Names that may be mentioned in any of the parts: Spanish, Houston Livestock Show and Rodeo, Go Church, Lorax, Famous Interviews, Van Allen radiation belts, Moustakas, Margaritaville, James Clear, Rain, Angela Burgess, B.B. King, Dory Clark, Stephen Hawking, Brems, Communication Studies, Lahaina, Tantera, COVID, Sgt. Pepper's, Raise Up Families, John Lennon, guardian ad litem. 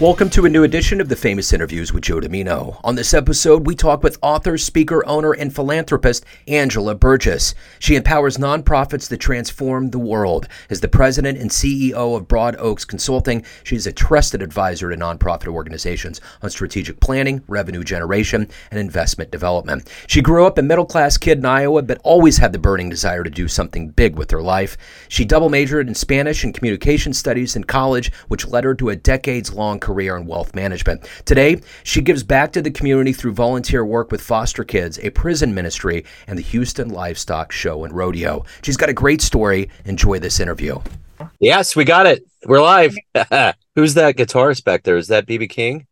Welcome to a new edition of the Famous Interviews with Joe Dimino. On this episode, we talk with author, speaker, owner, and philanthropist Angela Burgess. She empowers nonprofits to transform the world. As the president and CEO of Broad Oaks Consulting, she's a trusted advisor to nonprofit organizations on strategic planning, revenue generation, and investment development. She grew up a middle-class kid in Iowa, but always had the burning desire to do something big with her life. She double majored in Spanish and Communication Studies in college, which led her to a decades-long career in wealth management. Today, she gives back to the community through volunteer work with foster kids, a prison ministry, and the Houston Livestock Show and Rodeo. She's got a great story. Enjoy this interview. Yes, we got it. We're live. Who's that guitarist back there? Is that B.B. King?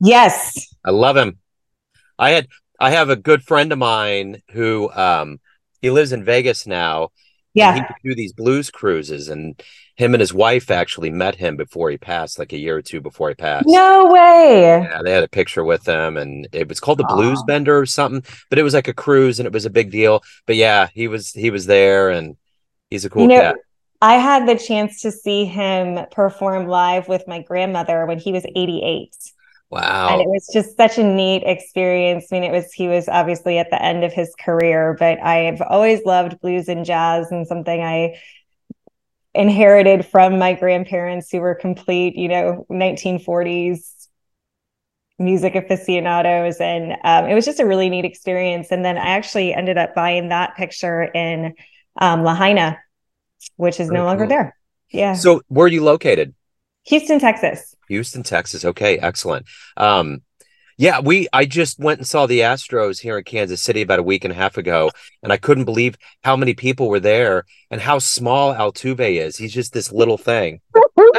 Yes. I love him. I have a good friend of mine who he lives in Vegas now. Yeah. He would do these blues cruises, and him and his wife actually met him before he passed, like a year or two before he passed. No way. Yeah, they had a picture with him, and it was called the Blues Bender or something, but it was like a cruise and it was a big deal. But yeah, he was there, and he's a cool cat. I had the chance to see him perform live with my grandmother when he was 88. Wow. And it was just such a neat experience. I mean, he was obviously at the end of his career, but I've always loved blues and jazz, and something I inherited from my grandparents, who were complete, 1940s music aficionados. And it was just a really neat experience. And then I actually ended up buying that picture in Lahaina, which is no longer there. Yeah. So where are you located? Houston, Texas. Houston, Texas. Okay, excellent. I just went and saw the Astros here in Kansas City about a week and a half ago, and I couldn't believe how many people were there and how small Altuve is. He's just this little thing.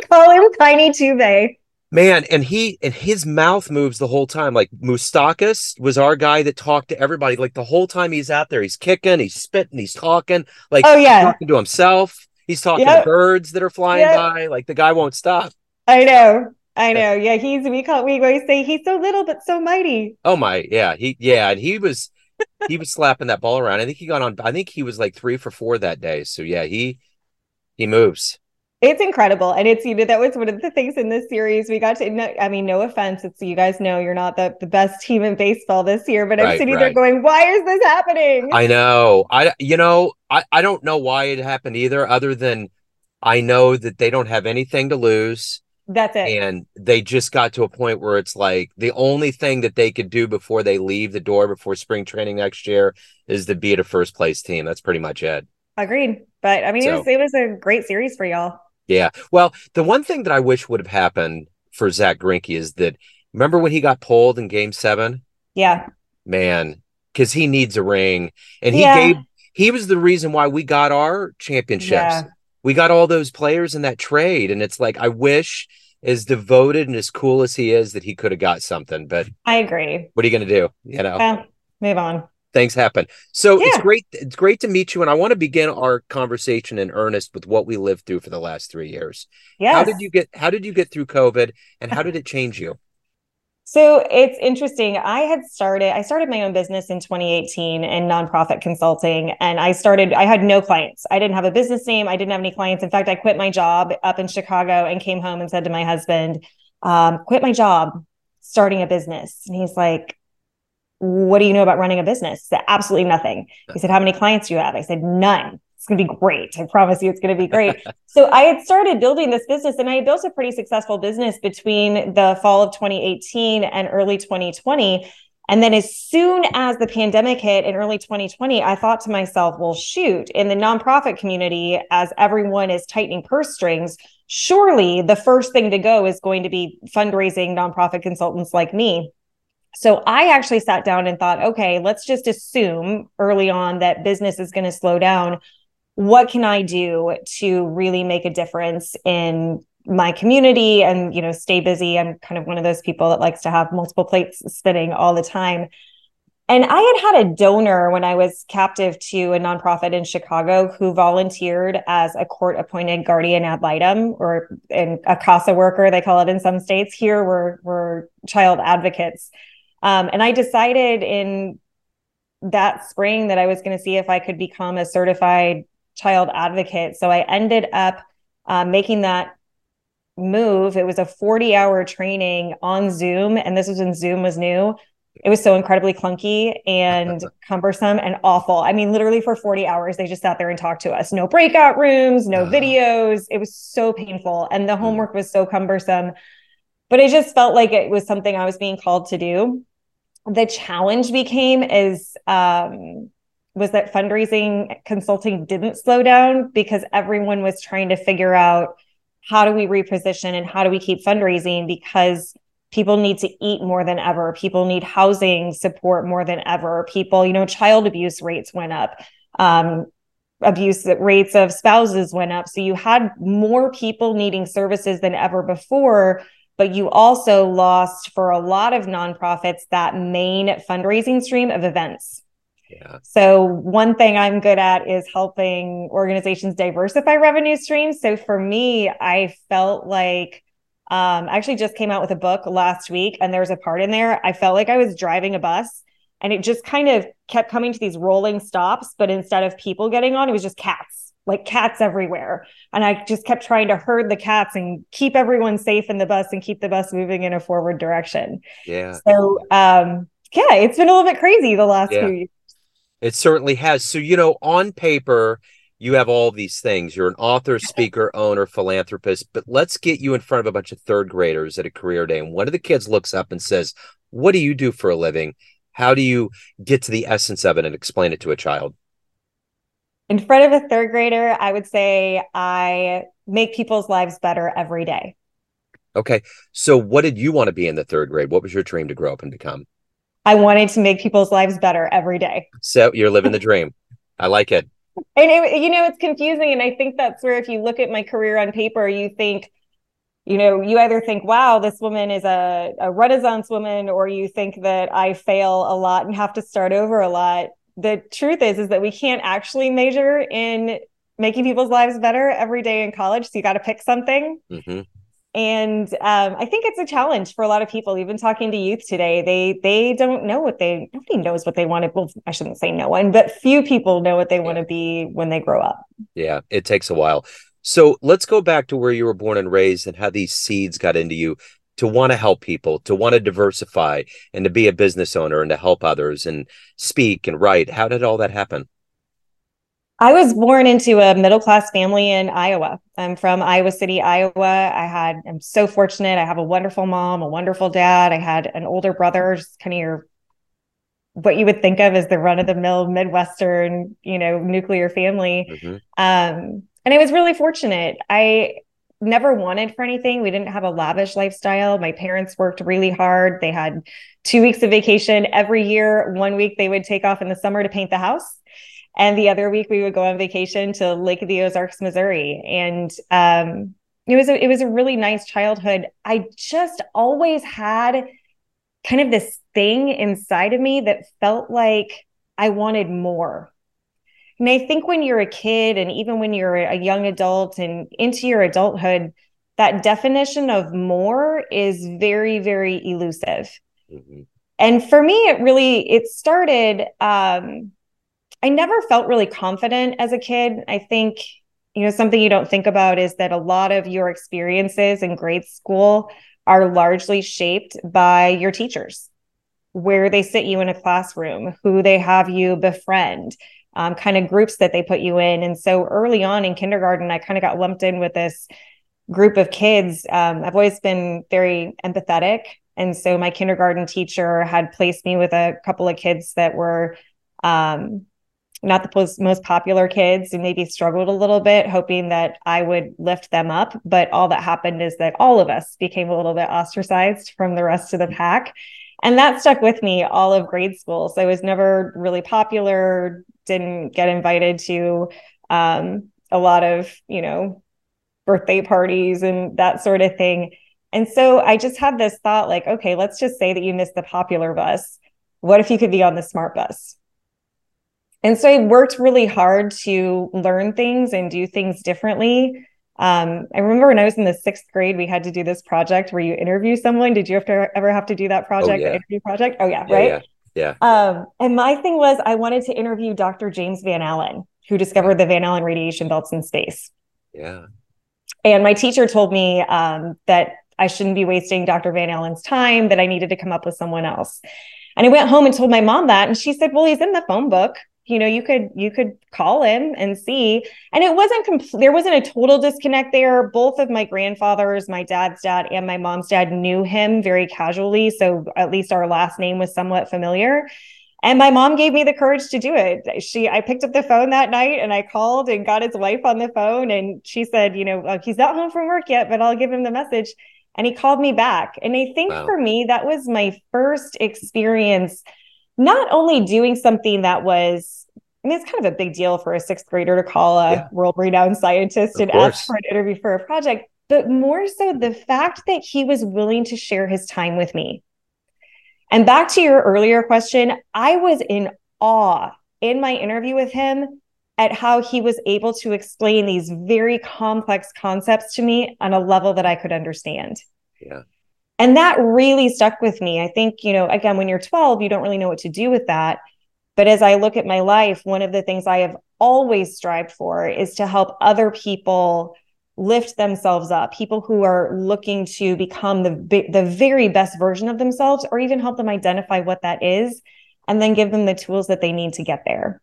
Call him Tiny Tuve. Man, and his mouth moves the whole time. Like Moustakas was our guy that talked to everybody. Like the whole time he's out there, he's kicking, he's spitting, he's talking. Like he's talking to himself. He's talking to birds that are flying by. Like the guy won't stop. I know. Yeah, we always say he's so little but so mighty. Oh my, yeah. And he was slapping that ball around. I think he was like 3 for 4 that day. So yeah, he moves. It's incredible. And it's, that was one of the things in this series we got to, no offense. It's, you guys know you're not the best team in baseball this year, but I'm sitting there going, why is this happening? I know. I don't know why it happened either, other than I know that they don't have anything to lose. That's it. And they just got to a point where it's like the only thing that they could do before they leave the door before spring training next year is to beat a first place team. That's pretty much it. Agreed. But it was a great series for y'all. Yeah. Well, the one thing that I wish would have happened for Zach Greinke is that, remember when he got pulled in Game 7? Yeah. Man, because he needs a ring. And he was the reason why we got our championships. Yeah. We got all those players in that trade, and it's like, I wish, as devoted and as cool as he is, that he could have got something. But I agree. What are you going to do? Move on. Things happen. So it's great. It's great to meet you, and I want to begin our conversation in earnest with what we lived through for the last 3 years. Yes. How did you get through COVID, and how did it change you? So it's interesting. I started my own business in 2018 in nonprofit consulting, and I had no clients. I didn't have a business name. I didn't have any clients. In fact, I quit my job up in Chicago and came home and said to my husband, quit my job, starting a business. And he's like, what do you know about running a business? I said, absolutely nothing. He said, how many clients do you have? I said, none. It's going to be great. I promise you it's going to be great. So I had started building this business, and I had built a pretty successful business between the fall of 2018 and early 2020. And then as soon as the pandemic hit in early 2020, I thought to myself, well, shoot, in the nonprofit community, as everyone is tightening purse strings, surely the first thing to go is going to be fundraising nonprofit consultants like me. So I actually sat down and thought, okay, let's just assume early on that business is going to slow down. What can I do to really make a difference in my community and, stay busy? I'm kind of one of those people that likes to have multiple plates spinning all the time. And I had a donor when I was captive to a nonprofit in Chicago who volunteered as a court-appointed guardian ad litem, or a CASA worker, they call it in some states. Here we're child advocates. And I decided in that spring that I was going to see if I could become a certified child advocate. So I ended up making that move. It was a 40-hour training on Zoom, and this was when Zoom was new. It was so incredibly clunky and cumbersome and awful. I mean, literally for 40 hours, they just sat there and talked to us. No breakout rooms, no videos. It was so painful. And the homework was so cumbersome. But it just felt like it was something I was being called to do. The challenge became was that fundraising consulting didn't slow down because everyone was trying to figure out how do we reposition and how do we keep fundraising, because people need to eat more than ever. People need housing support more than ever. People, you know, child abuse rates went up. Abuse rates of spouses went up. So you had more people needing services than ever before, but you also lost, for a lot of nonprofits, that main fundraising stream of events. Yeah. So one thing I'm good at is helping organizations diversify revenue streams. So for me, I felt like, I actually just came out with a book last week, and there's a part in there, I felt like I was driving a bus, and it just kind of kept coming to these rolling stops. But instead of people getting on, it was just cats, like cats everywhere. And I just kept trying to herd the cats and keep everyone safe in the bus and keep the bus moving in a forward direction. Yeah. So, yeah, it's been a little bit crazy the last few years. It certainly has. So, you know, on paper, you have all these things. You're an author, speaker, owner, philanthropist, but let's get you in front of a bunch of third graders at a career day. And one of the kids looks up and says, what do you do for a living? How do you get to the essence of it and explain it to a child? In front of a third grader, I would say I make people's lives better every day. Okay. So what did you want to be in the third grade? What was your dream to grow up and become? I wanted to make people's lives better every day. So you're living the dream. I like it. And, you know, it's confusing. And I think that's where, if you look at my career on paper, you think, you know, you either think, wow, this woman is a Renaissance woman, or you think that I fail a lot and have to start over a lot. The truth is that we can't actually measure in making people's lives better every day in college. So you got to pick something. Mm-hmm. And I think it's a challenge for a lot of people. Even talking to youth today, they don't know what they, nobody knows what they want to, well, I shouldn't say no one, but few people know what they want to be when they grow up. Yeah, it takes a while. So let's go back to where you were born and raised and how these seeds got into you to want to help people, to want to diversify and to be a business owner and to help others and speak and write. How did all that happen? I was born into a middle-class family in Iowa. I'm from Iowa City, Iowa. I'm so fortunate. I have a wonderful mom, a wonderful dad. I had an older brother, just kind of what you would think of as the run-of-the-mill Midwestern, you know, nuclear family. Mm-hmm. And I was really fortunate. I never wanted for anything. We didn't have a lavish lifestyle. My parents worked really hard. They had 2 weeks of vacation every year. 1 week they would take off in the summer to paint the house. And the other week we would go on vacation to Lake of the Ozarks, Missouri. And it was a really nice childhood. I just always had kind of this thing inside of me that felt like I wanted more. And I think when you're a kid, and even when you're a young adult and into your adulthood, that definition of more is very, very elusive. Mm-hmm. And for me, it started, I never felt really confident as a kid. I think, you know, something you don't think about is that a lot of your experiences in grade school are largely shaped by your teachers, where they sit you in a classroom, who they have you befriend, kind of groups that they put you in. And so early on in kindergarten, I kind of got lumped in with this group of kids. I've always been very empathetic. And so my kindergarten teacher had placed me with a couple of kids that were, not the most popular kids, who maybe struggled a little bit, hoping that I would lift them up. But all that happened is that all of us became a little bit ostracized from the rest of the pack. And that stuck with me all of grade school. So I was never really popular, didn't get invited to a lot of, you know, birthday parties and that sort of thing. And so I just had this thought, like, okay, let's just say that you missed the popular bus. What if you could be on the smart bus? And so I worked really hard to learn things and do things differently. I remember when I was in the 6th grade, we had to do this project where you interview someone. Did you ever have to do that project? Oh, yeah. The interview project? Oh, yeah, yeah, right? Yeah, yeah. And my thing was, I wanted to interview Dr. James Van Allen, who discovered the Van Allen radiation belts in space. Yeah. And my teacher told me that I shouldn't be wasting Dr. Van Allen's time, that I needed to come up with someone else. And I went home and told my mom that, and she said, well, he's in the phone book. You know, you could call him and see. And it wasn't there wasn't a total disconnect there. Both of my grandfathers, my dad's dad and my mom's dad, knew him very casually. So at least our last name was somewhat familiar. And my mom gave me the courage to do it. I picked up the phone that night and I called and got his wife on the phone. And she said, you know, he's not home from work yet, but I'll give him the message. And he called me back. And I think for me, that was my first experience, not only doing something that was, I mean, it's kind of a big deal for a sixth grader to call a world-renowned scientist and ask for an interview for a project, but more so the fact that he was willing to share his time with me. And back to your earlier question, I was in awe in my interview with him at how he was able to explain these very complex concepts to me on a level that I could understand. Yeah. And that really stuck with me. I think, you know, again, when you're 12, you don't really know what to do with that. But as I look at my life, one of the things I have always strived for is to help other people lift themselves up, people who are looking to become the very best version of themselves, or even help them identify what that is, and then give them the tools that they need to get there.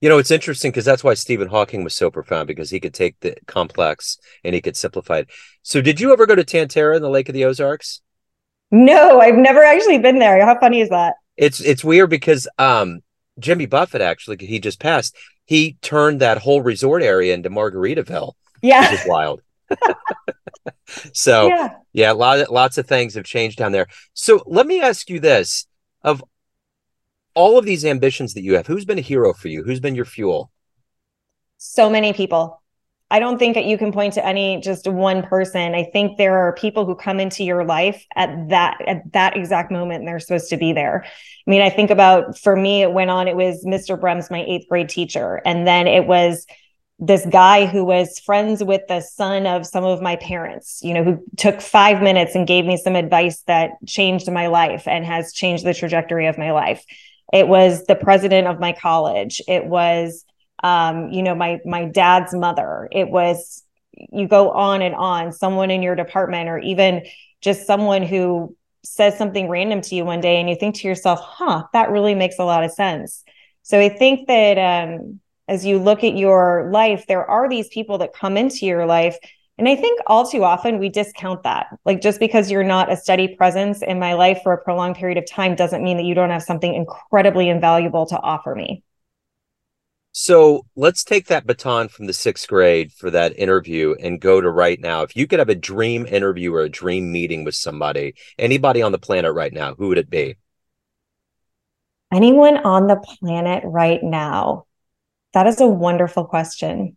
You know, it's interesting because that's why Stephen Hawking was so profound, because he could take the complex and he could simplify it. So did you ever go to Tantera in the Lake of the Ozarks? No, I've never actually been there. How funny is that? It's weird because Jimmy Buffett, actually, he just passed. He turned that whole resort area into Margaritaville. Yeah. Which is wild. So yeah, lots of things have changed down there. So let me ask you this, of all of these ambitions that you have, who's been a hero for you? Who's been your fuel? So many people. I don't think that you can point to any just one person. I think there are people who come into your life at that exact moment, and they're supposed to be there. I mean, I think about, for me, it went on, it was Mr. Brems, my 8th grade teacher. And then it was this guy who was friends with the son of some of my parents, you know, who took 5 minutes and gave me some advice that changed my life and has changed the trajectory of my life. It was the president of my college. It was, you know, my dad's mother. It was, you go on and on, someone in your department, or even just someone who says something random to you one day and you think to yourself, that really makes a lot of sense. So I think that, as you look at your life, there are these people that come into your life. And I think all too often we discount that. Like, just because you're not a steady presence in my life for a prolonged period of time doesn't mean that you don't have something incredibly invaluable to offer me. So let's take that baton from the 6th grade for that interview and go to right now. If you could have a dream interview or a dream meeting with somebody, anybody on the planet right now, who would it be? Anyone on the planet right now? That is a wonderful question.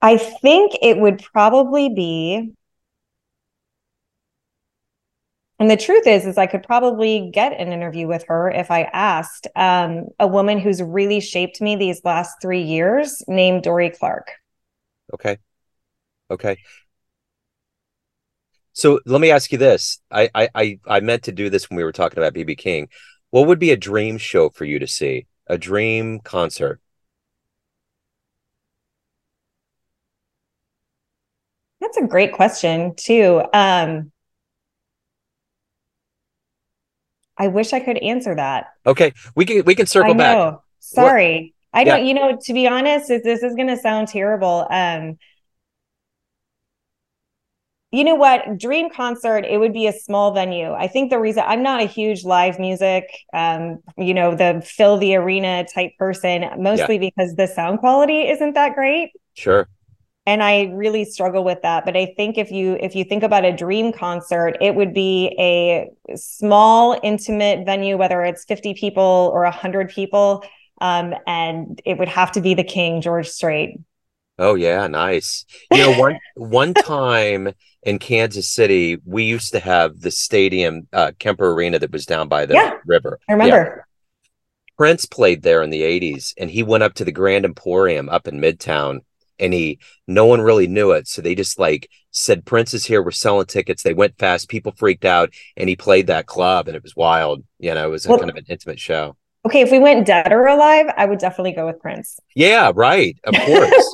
I think it would probably be, and the truth is I could probably get an interview with her if I asked, a woman who's really shaped me these last 3 years, named Dory Clark. Okay. So let me ask you this. I meant to do this when we were talking about B.B. King. What would be a dream show for you to see? A dream concert? That's a great question, too. I wish I could answer that. Okay. We can circle back. Sorry. I don't, you know, to be honest, this is going to sound terrible. You know what? Dream concert, it would be a small venue. I think the reason I'm not a huge live music, you know, the fill the arena type person, mostly because the sound quality isn't that great. Sure. And I really struggle with that. But I think if you think about a dream concert, it would be a small, intimate venue, whether it's 50 people or 100 people. And it would have to be the King George Strait. Oh, yeah. Nice. You know, one time in Kansas City, we used to have the stadium, Kemper Arena, that was down by the river. I remember. Prince played there in the 80s, and he went up to the Grand Emporium up in Midtown, and no one really knew it. So they just like said, Prince is here. We're selling tickets. They went fast. People freaked out, and he played that club, and it was wild. You know, it was kind of an intimate show. Okay, if we went dead or alive, I would definitely go with Prince. Yeah, right. Of course.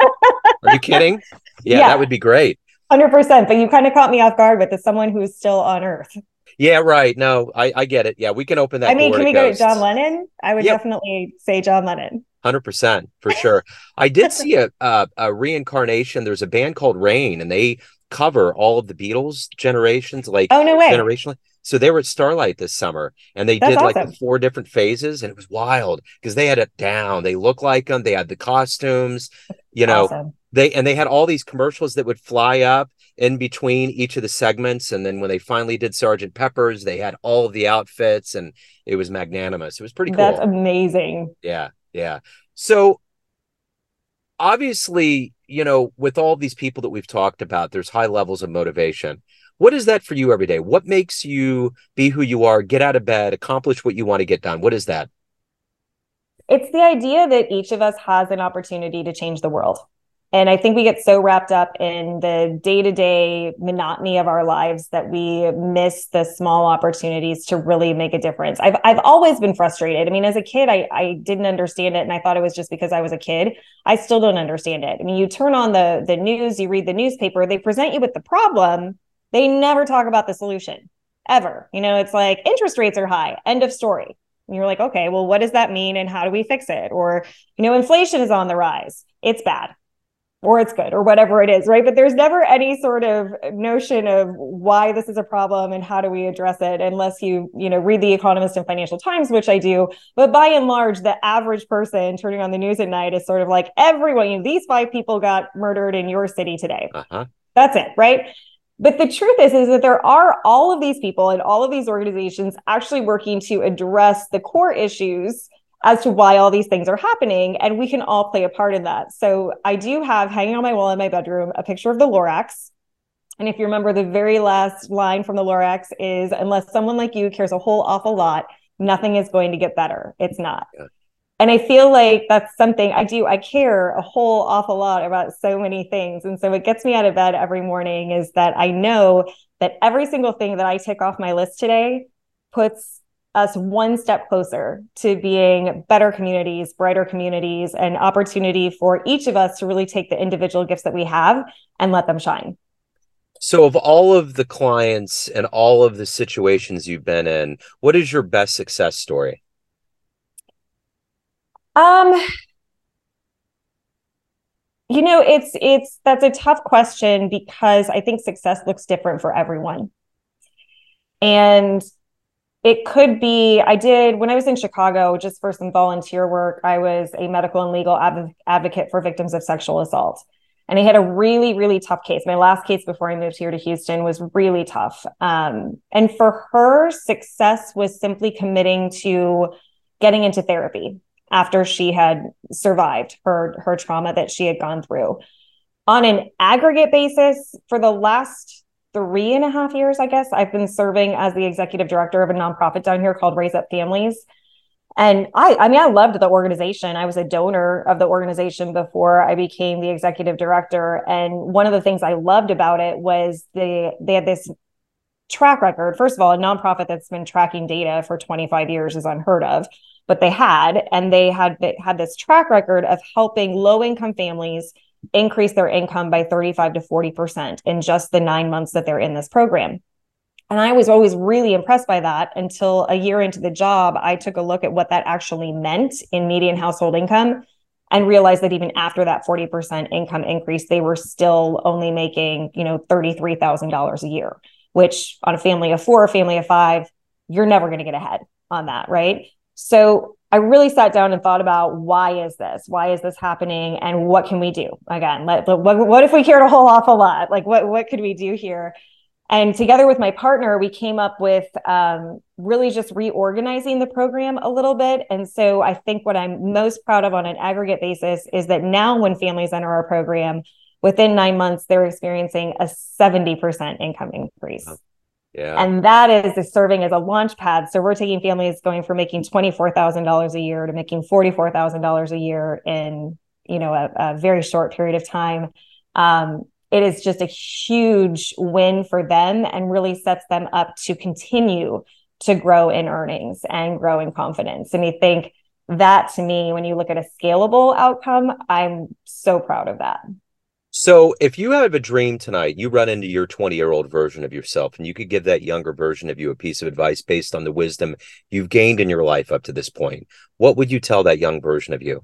Are you kidding? Yeah, that would be great. 100%. But you kind of caught me off guard with this, someone who is still on Earth. Yeah, right. No, I get it. Yeah, we can open that. I mean, can we go to John Lennon? I would definitely say John Lennon. 100% for sure. I did see a reincarnation. There's a band called Rain, and they cover all of the Beatles generations. Like, oh no way, generationally. So they were at Starlight this summer, and they did like the 4 different phases, and it was wild because they had it down. They looked like them. They had the costumes, you know. Awesome. They had all these commercials that would fly up in between each of the segments, and then when they finally did Sgt. Pepper's, they had all of the outfits, and it was magnanimous. It was pretty cool. That's amazing. Yeah. Yeah. So obviously, you know, with all these people that we've talked about, there's high levels of motivation. What is that for you every day? What makes you be who you are, get out of bed, accomplish what you want to get done? What is that? It's the idea that each of us has an opportunity to change the world. And I think we get so wrapped up in the day-to-day monotony of our lives that we miss the small opportunities to really make a difference. I've always been frustrated. I mean, as a kid, I didn't understand it. And I thought it was just because I was a kid. I still don't understand it. I mean, you turn on the news, you read the newspaper, they present you with the problem. They never talk about the solution ever. You know, it's like interest rates are high, end of story. And you're like, okay, well, what does that mean? And how do we fix it? Or, you know, inflation is on the rise. It's bad. Or it's good, or whatever it is, right? But there's never any sort of notion of why this is a problem and how do we address it, unless you read The Economist and Financial Times, which I do. But by and large, the average person turning on the news at night is sort of like, everyone, these 5 people got murdered in your city today. Uh-huh. That's it, right? But the truth is that there are all of these people and all of these organizations actually working to address the core issues as to why all these things are happening, and we can all play a part in that. So I do have hanging on my wall in my bedroom a picture of the Lorax. And if you remember, the very last line from the Lorax is, unless someone like you cares a whole awful lot, nothing is going to get better. It's not. Yeah. And I feel like that's something I do. I care a whole awful lot about so many things. And so what gets me out of bed every morning is that I know that every single thing that I tick off my list today puts us one step closer to being better communities, brighter communities, and opportunity for each of us to really take the individual gifts that we have and let them shine. So of all of the clients and all of the situations you've been in, what is your best success story? That's a tough question, because I think success looks different for everyone. And it could be, when I was in Chicago, just for some volunteer work, I was a medical and legal advocate for victims of sexual assault. And I had a really, really tough case. My last case before I moved here to Houston was really tough. And for her, success was simply committing to getting into therapy after she had survived her trauma that she had gone through. On an aggregate basis, for the last 3.5 years, I guess, I've been serving as the executive director of a nonprofit down here called Raise Up Families. And I loved the organization. I was a donor of the organization before I became the executive director. And one of the things I loved about it was they had this track record. First of all, a nonprofit that's been tracking data for 25 years is unheard of, but they had this track record of helping low-income families increase their income by 35 to 40% in just the 9 months that they're in this program. And I was always really impressed by that, until a year into the job, I took a look at what that actually meant in median household income and realized that even after that 40% income increase, they were still only making, $33,000 a year, which on a family of 4, a family of 5, you're never going to get ahead on that, right? So I really sat down and thought about, why is this? Why is this happening? And what can we do? Again, what if we cared a whole awful lot? Like, what could we do here? And together with my partner, we came up with really just reorganizing the program a little bit. And so I think what I'm most proud of on an aggregate basis is that now when families enter our program, within 9 months, they're experiencing a 70% income increase. Oh. Yeah. And that is serving as a launch pad. So we're taking families going from making $24,000 a year to making $44,000 a year in, a very short period of time. It is just a huge win for them and really sets them up to continue to grow in earnings and grow in confidence. And I think that to me, when you look at a scalable outcome, I'm so proud of that. So if you have a dream tonight, you run into your 20-year-old version of yourself, and you could give that younger version of you a piece of advice based on the wisdom you've gained in your life up to this point, what would you tell that young version of you?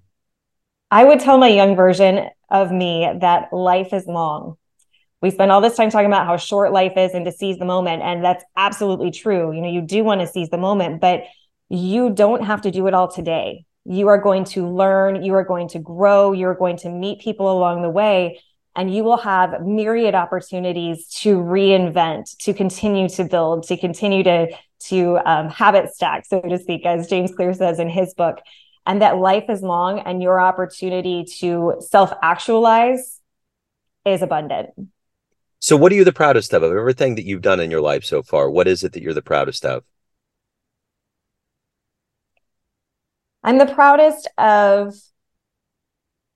I would tell my young version of me that life is long. We spend all this time talking about how short life is and to seize the moment. And that's absolutely true. You know, you do want to seize the moment, but you don't have to do it all today. You are going to learn, you are going to grow, you're going to meet people along the way, and you will have myriad opportunities to reinvent, to continue to build, to continue to habit stack, so to speak, as James Clear says in his book. And that life is long, and your opportunity to self-actualize is abundant. So what are you the proudest of everything that you've done in your life so far? What is it that you're the proudest of? I'm the proudest of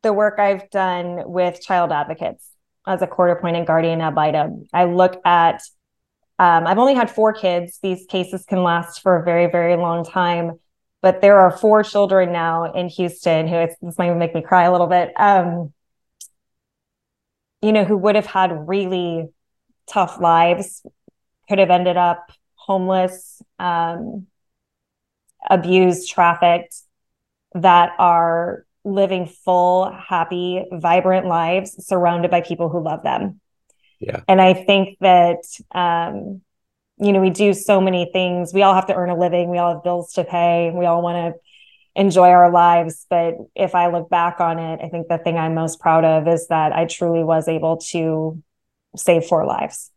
the work I've done with child advocates as a court-appointed guardian ad litem. I look at, I've only had 4 kids. These cases can last for a very, very long time, but there are 4 children now in Houston who, this might make me cry a little bit, you know, who would have had really tough lives, could have ended up homeless, abused, trafficked, that are living full, happy, vibrant lives surrounded by people who love them. Yeah. And I think that, you know, we do so many things. We all have to earn a living. We all have bills to pay. We all want to enjoy our lives. But if I look back on it, I think the thing I'm most proud of is that I truly was able to save 4 lives.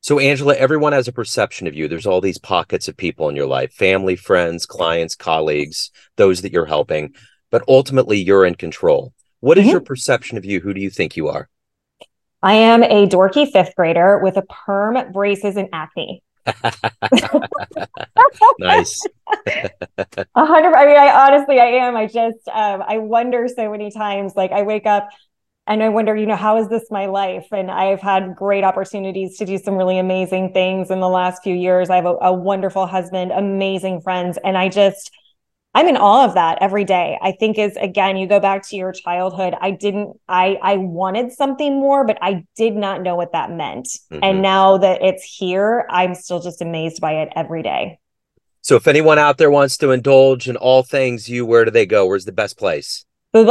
So Angela, everyone has a perception of you. There's all these pockets of people in your life, family, friends, clients, colleagues, those that you're helping, but ultimately you're in control. What is your perception of you? Who do you think you are? I am a dorky 5th grader with a perm, braces, and acne. Nice. 100. I mean, I honestly, I am. I just, I wonder so many times, like I wake up and I wonder, you know, how is this my life? And I've had great opportunities to do some really amazing things in the last few years. I have a wonderful husband, amazing friends. And I just, I'm in awe of that every day. I think is, again, you go back to your childhood. I wanted something more, but I did not know what that meant. Mm-hmm. And now that it's here, I'm still just amazed by it every day. So if anyone out there wants to indulge in all things you, where do they go? Where's the best place? The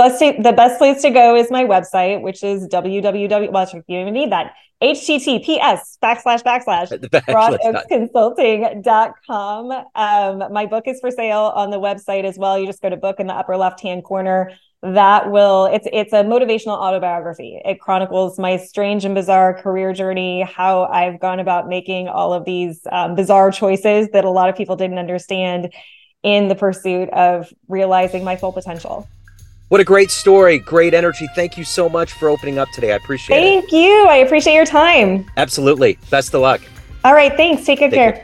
best place to go is my website, which is www. Well, you don't even need that. https:// BroadOaksConsulting.com. My book is for sale on the website as well. You just go to book in the upper left-hand corner. That will, it's a motivational autobiography. It chronicles my strange and bizarre career journey, how I've gone about making all of these bizarre choices that a lot of people didn't understand in the pursuit of realizing my full potential. What a great story. Great energy. Thank you so much for opening up today. I appreciate it. Thank you. I appreciate your time. Absolutely. Best of luck. All right. Thanks. Take good care.